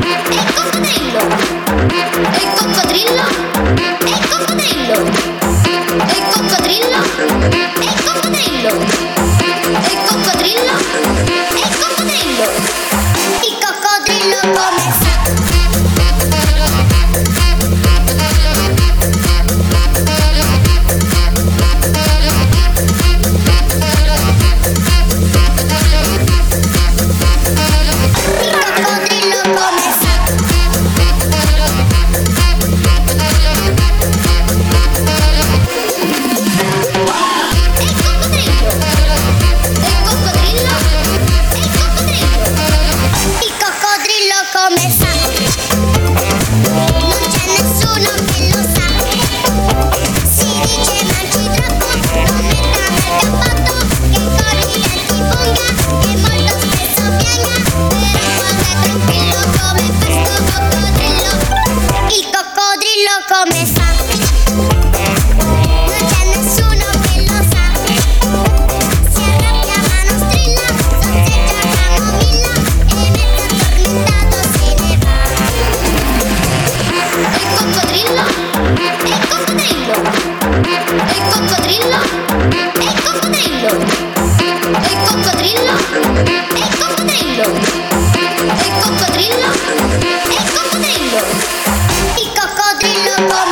Il coccodrillo